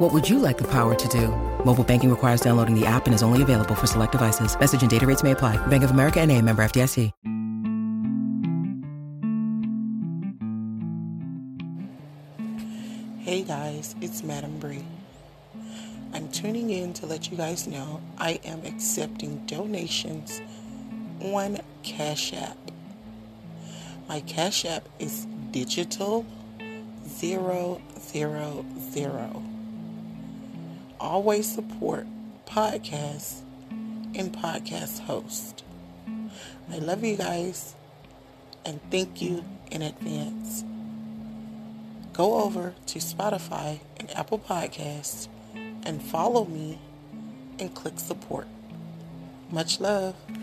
What would you like the power to do? Mobile banking requires downloading the app and is only available for select devices. Message and data rates may apply. Bank of America NA, member FDIC. Hey guys, it's Madame Bree. I'm tuning in to let you guys know I am accepting donations on Cash App. My Cash App is digital 000. Always support podcasts and podcast hosts. I love you guys and thank you in advance. Go over to Spotify and Apple Podcasts and follow me and click support. Much love.